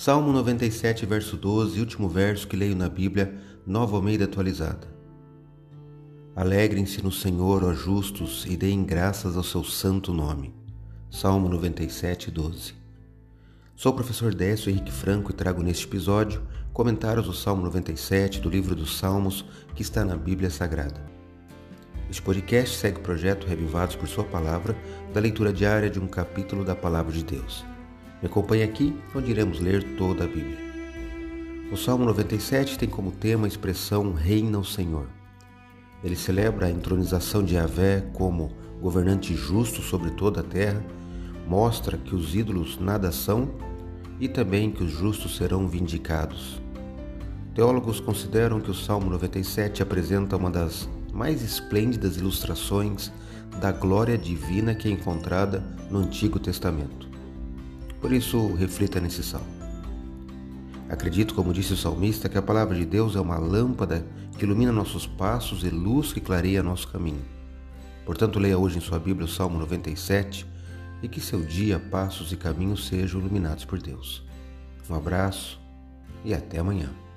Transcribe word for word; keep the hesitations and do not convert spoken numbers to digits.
Salmo noventa e sete, verso doze, último verso que leio na Bíblia, Nova Almeida Atualizada. Alegrem-se no Senhor, ó justos, e deem graças ao seu santo nome. Salmo noventa e sete, doze. Sou o professor Décio Henrique Franco e trago neste episódio comentários do Salmo noventa e sete do livro dos Salmos que está na Bíblia Sagrada. Este podcast segue o projeto Reavivados por Sua Palavra, da leitura diária de um capítulo da Palavra de Deus. Me acompanhe aqui, onde iremos ler toda a Bíblia. O Salmo noventa e sete tem como tema a expressão Reina o Senhor. Ele celebra a entronização de Javé como governante justo sobre toda a terra, mostra que os ídolos nada são e também que os justos serão vindicados. Teólogos consideram que o Salmo noventa e sete apresenta uma das mais esplêndidas ilustrações da glória divina que é encontrada no Antigo Testamento. Por isso, reflita nesse salmo. Acredito, como disse o salmista, que a palavra de Deus é uma lâmpada que ilumina nossos passos e luz que clareia nosso caminho. Portanto, leia hoje em sua Bíblia o Salmo noventa e sete e que seu dia, passos e caminhos sejam iluminados por Deus. Um abraço e até amanhã.